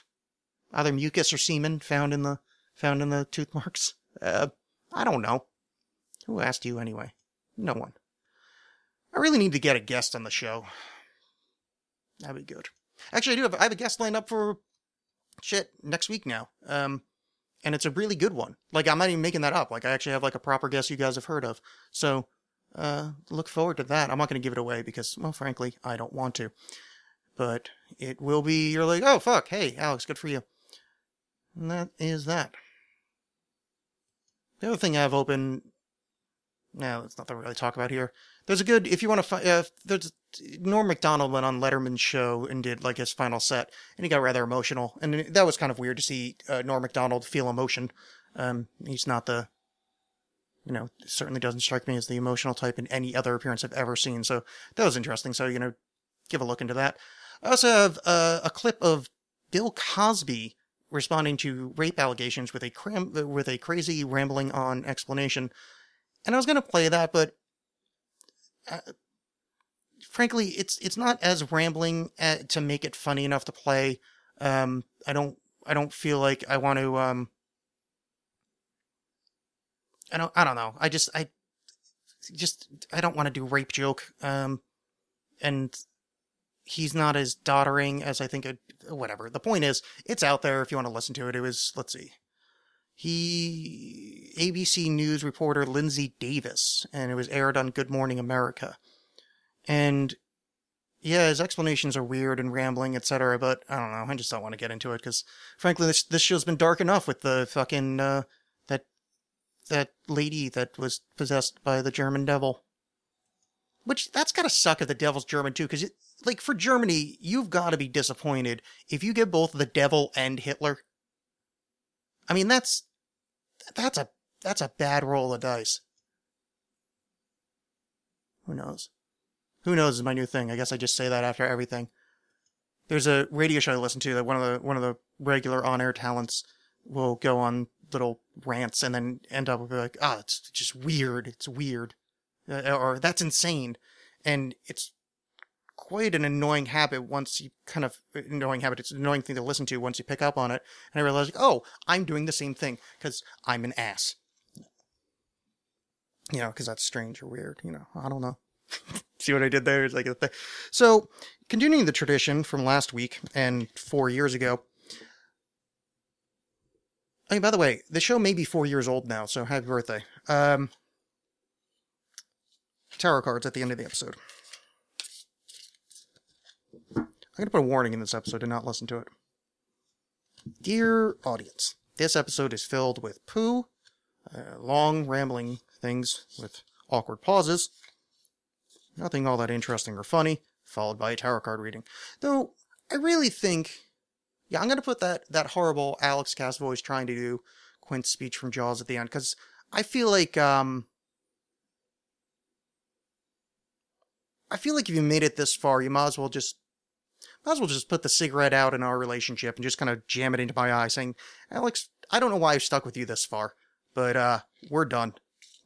either mucus or semen found in the found in the tooth marks. Uh, I don't know. Who asked you anyway? No one. I really need to get a guest on the show. That'd be good. Actually, I do have I have a guest lined up for shit next week now. Um, and it's a really good one. Like, I'm not even making that up. Like, I actually have like a proper guest you guys have heard of. So. Uh, look forward to that. I'm not going to give it away because, well, frankly, I don't want to. But it will be, you're like, oh, fuck, hey, Alex, good for you. And that is that. The other thing I have open, no, that's nothing to really talk about here. There's a good, if you want to find, uh, there's, Norm MacDonald went on Letterman's show and did, like, his final set, and he got rather emotional. And that was kind of weird to see uh, Norm MacDonald feel emotion. Um, he's not the... You know, it certainly doesn't strike me as the emotional type in any other appearance I've ever seen. So that was interesting. So, you know, give a look into that. I also have uh, a clip of Bill Cosby responding to rape allegations with a cram with a crazy rambling on explanation. And I was going to play that, but uh, frankly, it's it's not as rambling at, to make it funny enough to play. Um, I don't I don't feel like I want to. Um, I don't I don't know. I just I just I don't want to do rape joke. Um, and he's not as doddering as I think. It, whatever. The point is, it's out there if you want to listen to it. It was let's see. He, A B C News reporter Lindsay Davis, and it was aired on Good Morning America. And yeah, his explanations are weird and rambling, et cetera. But I don't know. I just don't want to get into it because, frankly, this this show's been dark enough with the fucking uh, that that lady that was possessed by the German devil. Which that's gotta suck if the devil's German too, because like for Germany, you've got to be disappointed if you get both the devil and Hitler. I mean, that's that's a that's a bad roll of dice. Who knows? Who knows is my new thing. I guess I just say that after everything. There's a radio show I listen to that one of the one of the regular on-air talents will go on little rants and then end up with like, ah, oh, it's just weird. It's weird, uh, or that's insane, and it's quite an annoying habit once you kind of annoying habit. It's an annoying thing to listen to once you pick up on it. And I realized, like, oh, I'm doing the same thing because I'm an ass. You know, because that's strange or weird. You know, I don't know. See what I did there? It's like a thing. So continuing the tradition from last week and four years ago. I mean, by the way, the show may be four years old now, so happy birthday. Um, tarot cards at the end of the episode. I'm going to put a warning in this episode and not listen to it. Dear audience, this episode is filled with poo, uh, long rambling things with awkward pauses, nothing all that interesting or funny, followed by a tarot card reading. Though, I really think... Yeah, I'm going to put that, that horrible Alexxcast voice trying to do Quint's speech from Jaws at the end, because I feel like... um. I feel like if you made it this far, you might as well just... Might as well just put the cigarette out in our relationship and just kind of jam it into my eye saying, Alex, I don't know why I've stuck with you this far, but uh, we're done.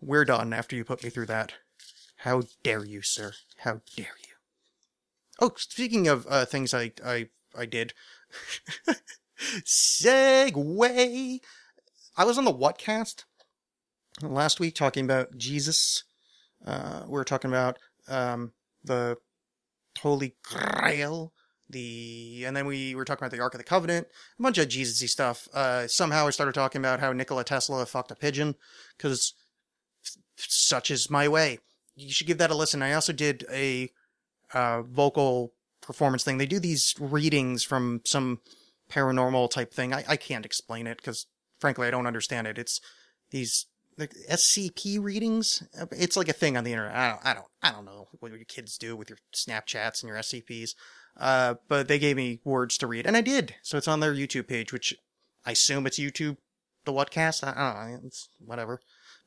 We're done after you put me through that. How dare you, sir? How dare you? Oh, speaking of uh, things I, I, I did. Segway! I was on The Whatcast last week talking about Jesus. Uh, we were talking about um, the Holy Grail. The and then we were talking about the Ark of the Covenant, a bunch of Jesus-y stuff. Uh, somehow I started talking about how Nikola Tesla fucked a pigeon, because such is my way. You should give that a listen. I also did a uh, vocal performance thing. They do these readings from some paranormal type thing. I, I can't explain it, because frankly I don't understand it. It's these like S C P readings. It's like a thing on the internet. I don't, I don't, I don't know what your kids do with your Snapchats and your S C Ps. Uh, but they gave me words to read, and I did. So it's on their YouTube page, which I assume it's YouTube, The Whatcast. I don't know, it's whatever.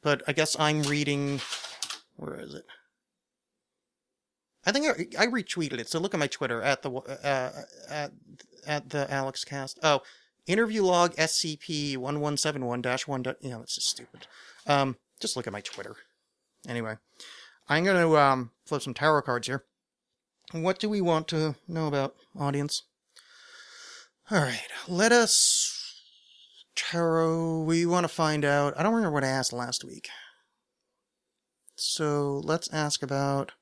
But I guess I'm reading. Where is it? I think I, I retweeted it. So look at my Twitter at the uh, at at the Alexxcast. Oh, interview log S C P one one seven one dash one. Yeah, that's just stupid. Um, just look at my Twitter. Anyway, I'm gonna um flip some tarot cards here. What do we want to know about, audience? All right, let us tarot. We want to find out. I don't remember what I asked last week. So let's ask about.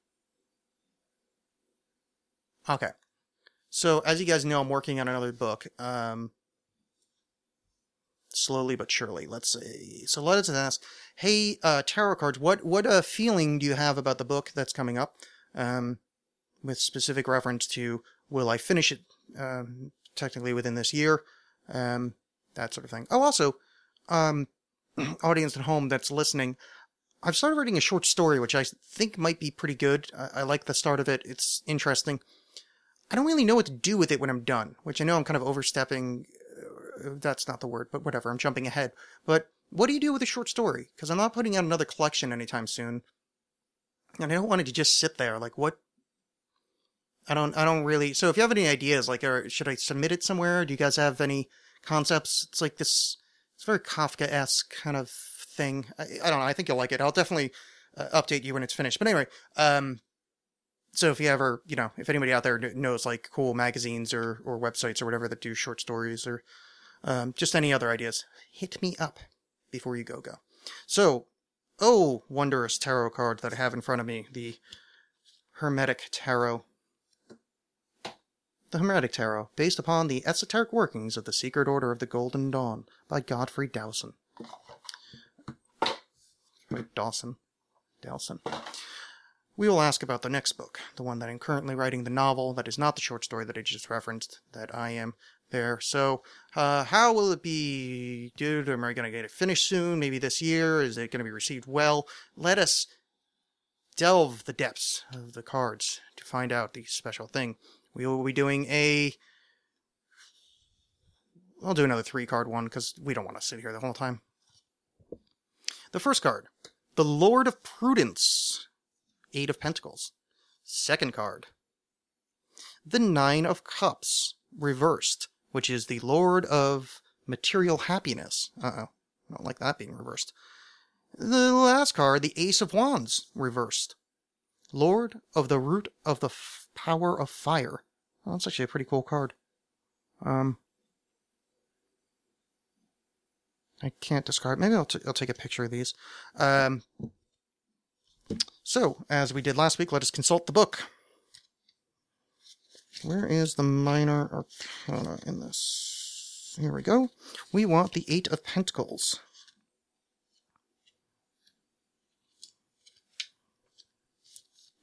Okay. So as you guys know, I'm working on another book. Um, slowly but surely. Let's see. So let us ask. Hey, uh, tarot cards. What what uh, feeling do you have about the book that's coming up? Um. With specific reference to, will I finish it um, technically within this year? Um, that sort of thing. Oh, also, um, audience at home that's listening, I've started writing a short story, which I think might be pretty good. I, I like the start of it. It's interesting. I don't really know what to do with it when I'm done, which I know I'm kind of overstepping. That's not the word, but whatever. I'm jumping ahead. But what do you do with a short story? Because I'm not putting out another collection anytime soon. And I don't want it to just sit there. Like, what? I don't, I don't really, so if you have any ideas, like, or should I submit it somewhere? Do you guys have any concepts? It's like this, it's very Kafka-esque kind of thing. I, I don't know. I think you'll like it. I'll definitely uh, update you when it's finished. But anyway, um, So if you ever, you know, if anybody out there knows like cool magazines or, or websites or whatever that do short stories or um, just any other ideas, hit me up before you go go. So, oh, wondrous tarot card that I have in front of me, the Hermetic Tarot. The Hermetic Tarot, based upon the esoteric workings of the Secret Order of the Golden Dawn by Godfrey Dowson. Wait, Dawson. Dowson. We will ask about the next book, the one that I'm currently writing, the novel that is not the short story that I just referenced, that I am there. So, uh, how will it be, dude? Am I going to get it finished soon? Maybe this year? Is it going to be received well? Let us delve the depths of the cards to find out the special thing. We will be doing a... I'll do another three-card one, because we don't want to sit here the whole time. The first card, the Lord of Prudence. Eight of Pentacles. Second card, the Nine of Cups, reversed, which is the Lord of Material Happiness. Uh-oh, I don't like that being reversed. The last card, the Ace of Wands, reversed. Lord of the Root of the f Power of Fire. Well, that's actually a pretty cool card. Um, I can't describe. Maybe I'll, t I'll take a picture of these. Um... So, as we did last week, let us consult the book. Where is the minor arcana in this? Here we go. We want the Eight of Pentacles.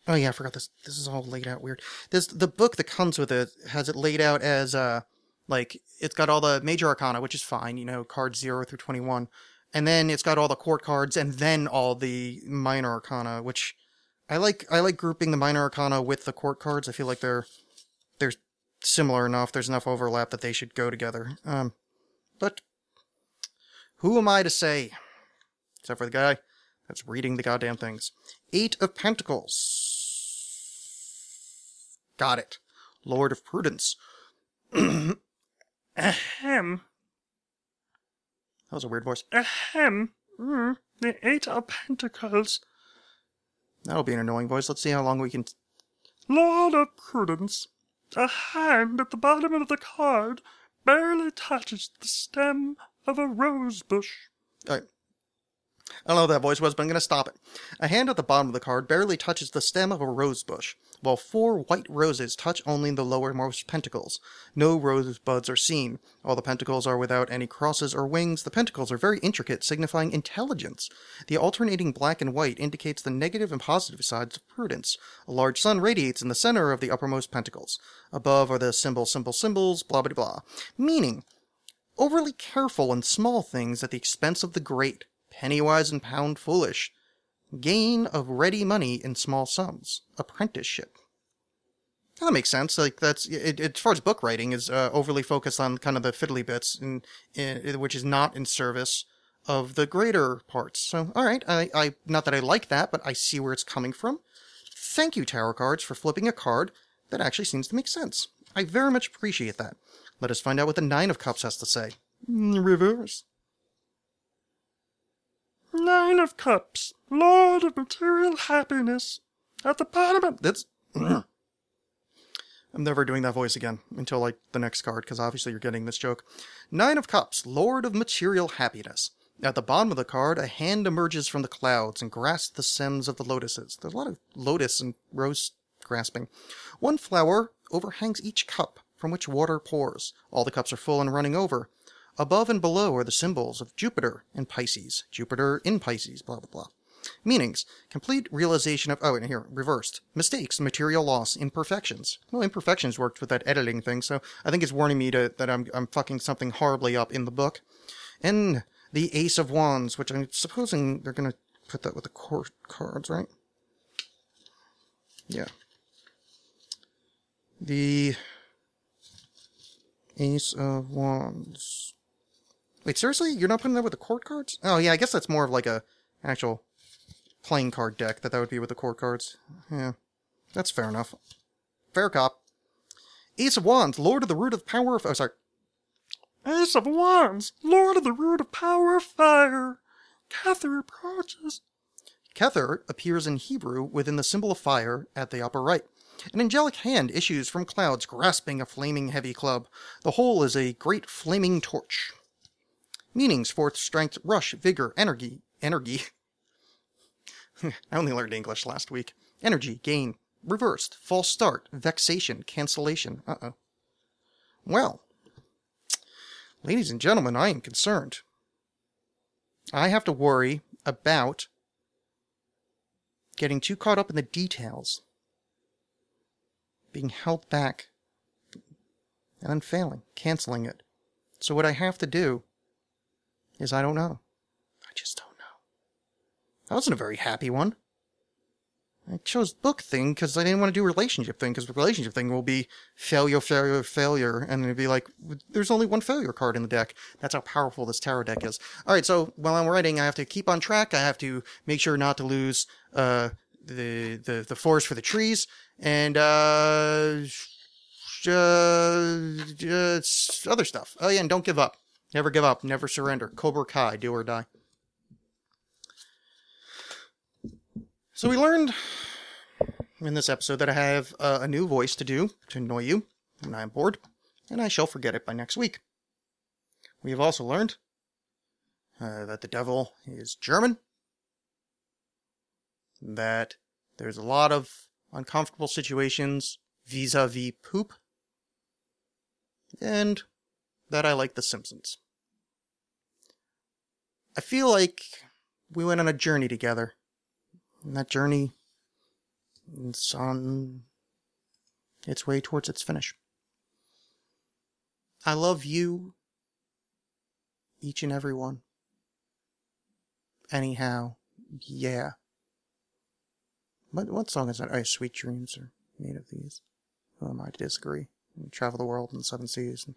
Oh yeah, I forgot this. This is all laid out weird. This, the book that comes with it has it laid out as, uh, like, it's got all the major arcana, which is fine, you know, cards zero through twenty-one. And then it's got all the court cards and then all the minor arcana, which I like. I like grouping the minor arcana with the court cards. I feel like they're they're similar enough. There's enough overlap that they should go together. Um, but who am I to say? Except for the guy that's reading the goddamn things. Eight of Pentacles. Got it. Lord of Prudence. Ahem. That was a weird voice. Ahem. Mm, the Eight of Pentacles. That'll be an annoying voice. Let's see how long we can... Lord of Prudence. A hand at the bottom of the card barely touches the stem of a rose bush. All right. I don't know what that voice was, but I'm going to stop it. A hand at the bottom of the card barely touches the stem of a rose bush, while four white roses touch only the lowermost pentacles. No rose buds are seen. All the pentacles are without any crosses or wings. The pentacles are very intricate, signifying intelligence. The alternating black and white indicates the negative and positive sides of prudence. A large sun radiates in the center of the uppermost pentacles. Above are the symbol, symbol, symbols, blah, blah, blah. Meaning, overly careful in small things at the expense of the great. Pennywise and pound foolish. Gain of ready money in small sums. Apprenticeship. That makes sense. Like that's it, it, as far as book writing is uh, overly focused on kind of the fiddly bits, and which is not in service of the greater parts. So, all right, I, I not that I like that, but I see where it's coming from. Thank you, tarot cards, for flipping a card that actually seems to make sense. I very much appreciate that. Let us find out what the Nine of Cups has to say. Reverse. Nine of Cups, Lord of Material Happiness, at the bottom of... That's... I'm never doing that voice again until, like, the next card, because obviously you're getting this joke. Nine of Cups, Lord of Material Happiness. At the bottom of the card, a hand emerges from the clouds and grasps the stems of the lotuses. There's a lot of lotus and rose grasping. One flower overhangs each cup, from which water pours. All the cups are full and running over. Above and below are the symbols of Jupiter and Pisces. Jupiter in Pisces, blah, blah, blah. Meanings. Complete realization of... Oh, and here, reversed. Mistakes, material loss, imperfections. Well, imperfections worked with that editing thing, so I think it's warning me to, that I'm, I'm fucking something horribly up in the book. And the Ace of Wands, which I'm supposing they're going to put that with the court cards, right? Yeah. The Ace of Wands... Wait, seriously? You're not putting that with the court cards? Oh, yeah, I guess that's more of like a actual playing card deck that that would be with the court cards. Yeah, that's fair enough. Fair cop. Ace of Wands, Lord of the Root of Power of... Oh, sorry. Ace of Wands, Lord of the Root of Power of Fire. Kether approaches. Kether appears in Hebrew within the symbol of fire at the upper right. An angelic hand issues from clouds, grasping a flaming heavy club. The whole is a great flaming torch. Meanings, force, strength, rush, vigor, energy, energy. I only learned English last week. Energy, gain, reversed, false start, vexation, cancellation. Uh-oh. Well, ladies and gentlemen, I am concerned. I have to worry about getting too caught up in the details, being held back, and then failing, canceling it. So what I have to do is I don't know. I just don't know. That wasn't a very happy one. I chose book thing because I didn't want to do relationship thing, because the relationship thing will be failure, failure, failure, and it'd be like, there's only one failure card in the deck. That's how powerful this tarot deck is. All right, so while I'm writing, I have to keep on track. I have to make sure not to lose uh, the, the, the forest for the trees, and uh, uh, just other stuff. Oh, yeah, and don't give up. Never give up. Never surrender. Cobra Kai, do or die. So we learned in this episode that I have uh, a new voice to do to annoy you when I'm bored, and I shall forget it by next week. We have also learned uh, that the devil is German, that there's a lot of uncomfortable situations vis-a-vis poop, and that I like The Simpsons. I feel like we went on a journey together. And that journey is on its way towards its finish. I love you, each and every one. Anyhow, yeah. What, what song is that? Oh, Sweet Dreams Are Made of These. Who am I to disagree? You travel the world in the seven seas, and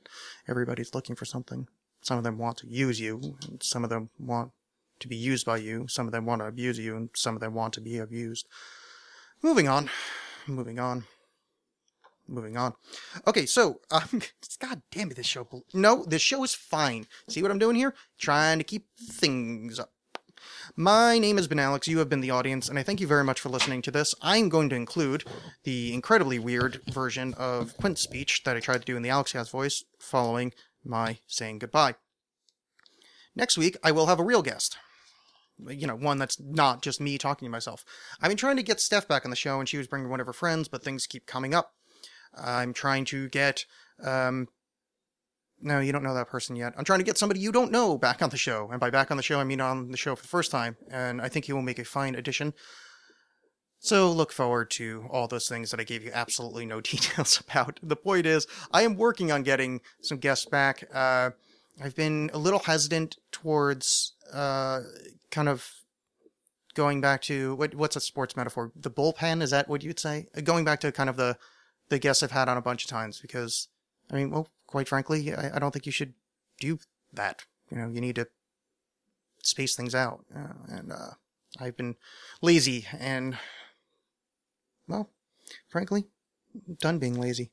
everybody's looking for something. Some of them want to use you, and some of them want to be used by you, some of them want to abuse you, and some of them want to be abused. Moving on. Moving on. Moving on. Okay, so, um, god damn it, this show. No, this show is fine. See what I'm doing here? Trying to keep things up. My name has been Alex, you have been the audience, and I thank you very much for listening to this. I'm going to include the incredibly weird version of Quint's speech that I tried to do in the Alexxcast voice following my saying goodbye. Next week, I will have a real guest. You know, one that's not just me talking to myself. I've been trying to get Steph back on the show, and she was bringing one of her friends, but things keep coming up. I'm trying to get, um, no, you don't know that person yet. I'm trying to get somebody you don't know back on the show, and by back on the show, I mean on the show for the first time, and I think he will make a fine addition. So look forward to all those things that I gave you absolutely no details about. The point is, I am working on getting some guests back. uh, I've been a little hesitant towards uh, kind of going back to, what what's a sports metaphor? The bullpen, is that what you'd say? Going back to kind of the, the guests I've had on a bunch of times, because, I mean, well, quite frankly, I, I don't think you should do that. You know, you need to space things out. Uh, and uh, I've been lazy and, well, frankly, I'm done being lazy.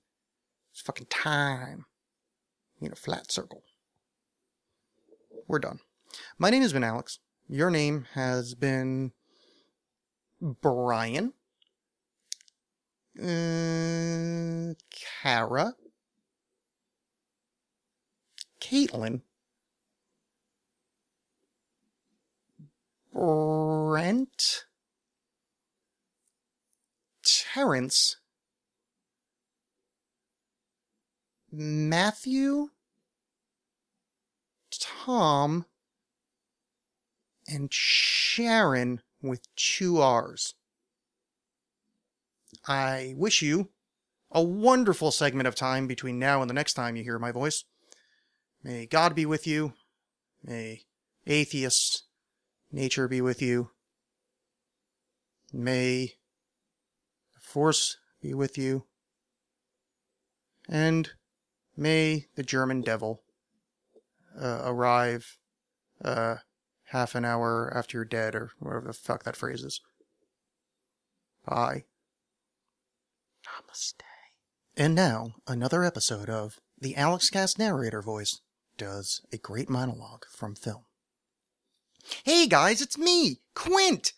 It's fucking time. You need a flat circle. We're done. My name has been Alex. Your name has been Brian. Uh, Cara. Caitlin. Brent. Terrence. Matthew. Tom, and Sharon with two R's. I wish you a wonderful segment of time between now and the next time you hear my voice. May God be with you. May atheist nature be with you. May the force be with you. And may the German devil Uh, arrive uh, half an hour after you're dead, or whatever the fuck that phrase is. Bye. Namaste. And now, another episode of The Alexxcast Narrator Voice Does a Great Monologue from Film. Hey guys, it's me, Quint!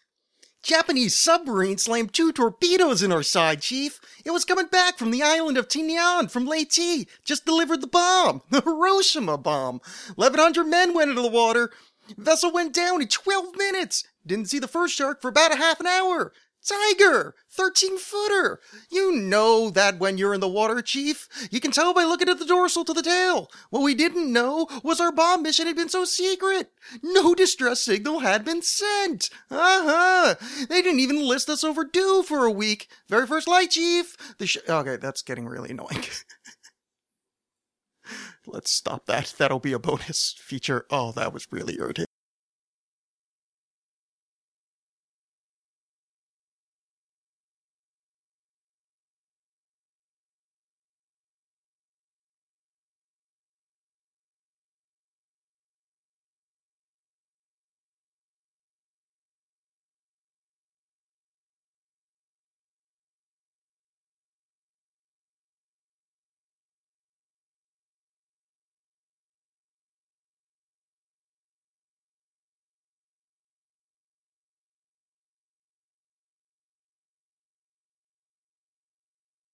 Japanese submarine slammed two torpedoes in our side, Chief. It was coming back from the island of Tinian from Leyte. Just delivered the bomb, the Hiroshima bomb. eleven hundred men went into the water. Vessel went down in twelve minutes. Didn't see the first shark for about a half an hour. Tiger! thirteen footer! You know that when you're in the water, Chief. You can tell by looking at the dorsal to the tail. What we didn't know was our bomb mission had been so secret. No distress signal had been sent. Uh-huh. They didn't even list us overdue for a week. Very first light, Chief. The sh- okay, that's getting really annoying. Let's stop that. That'll be a bonus feature. Oh, that was really irritating.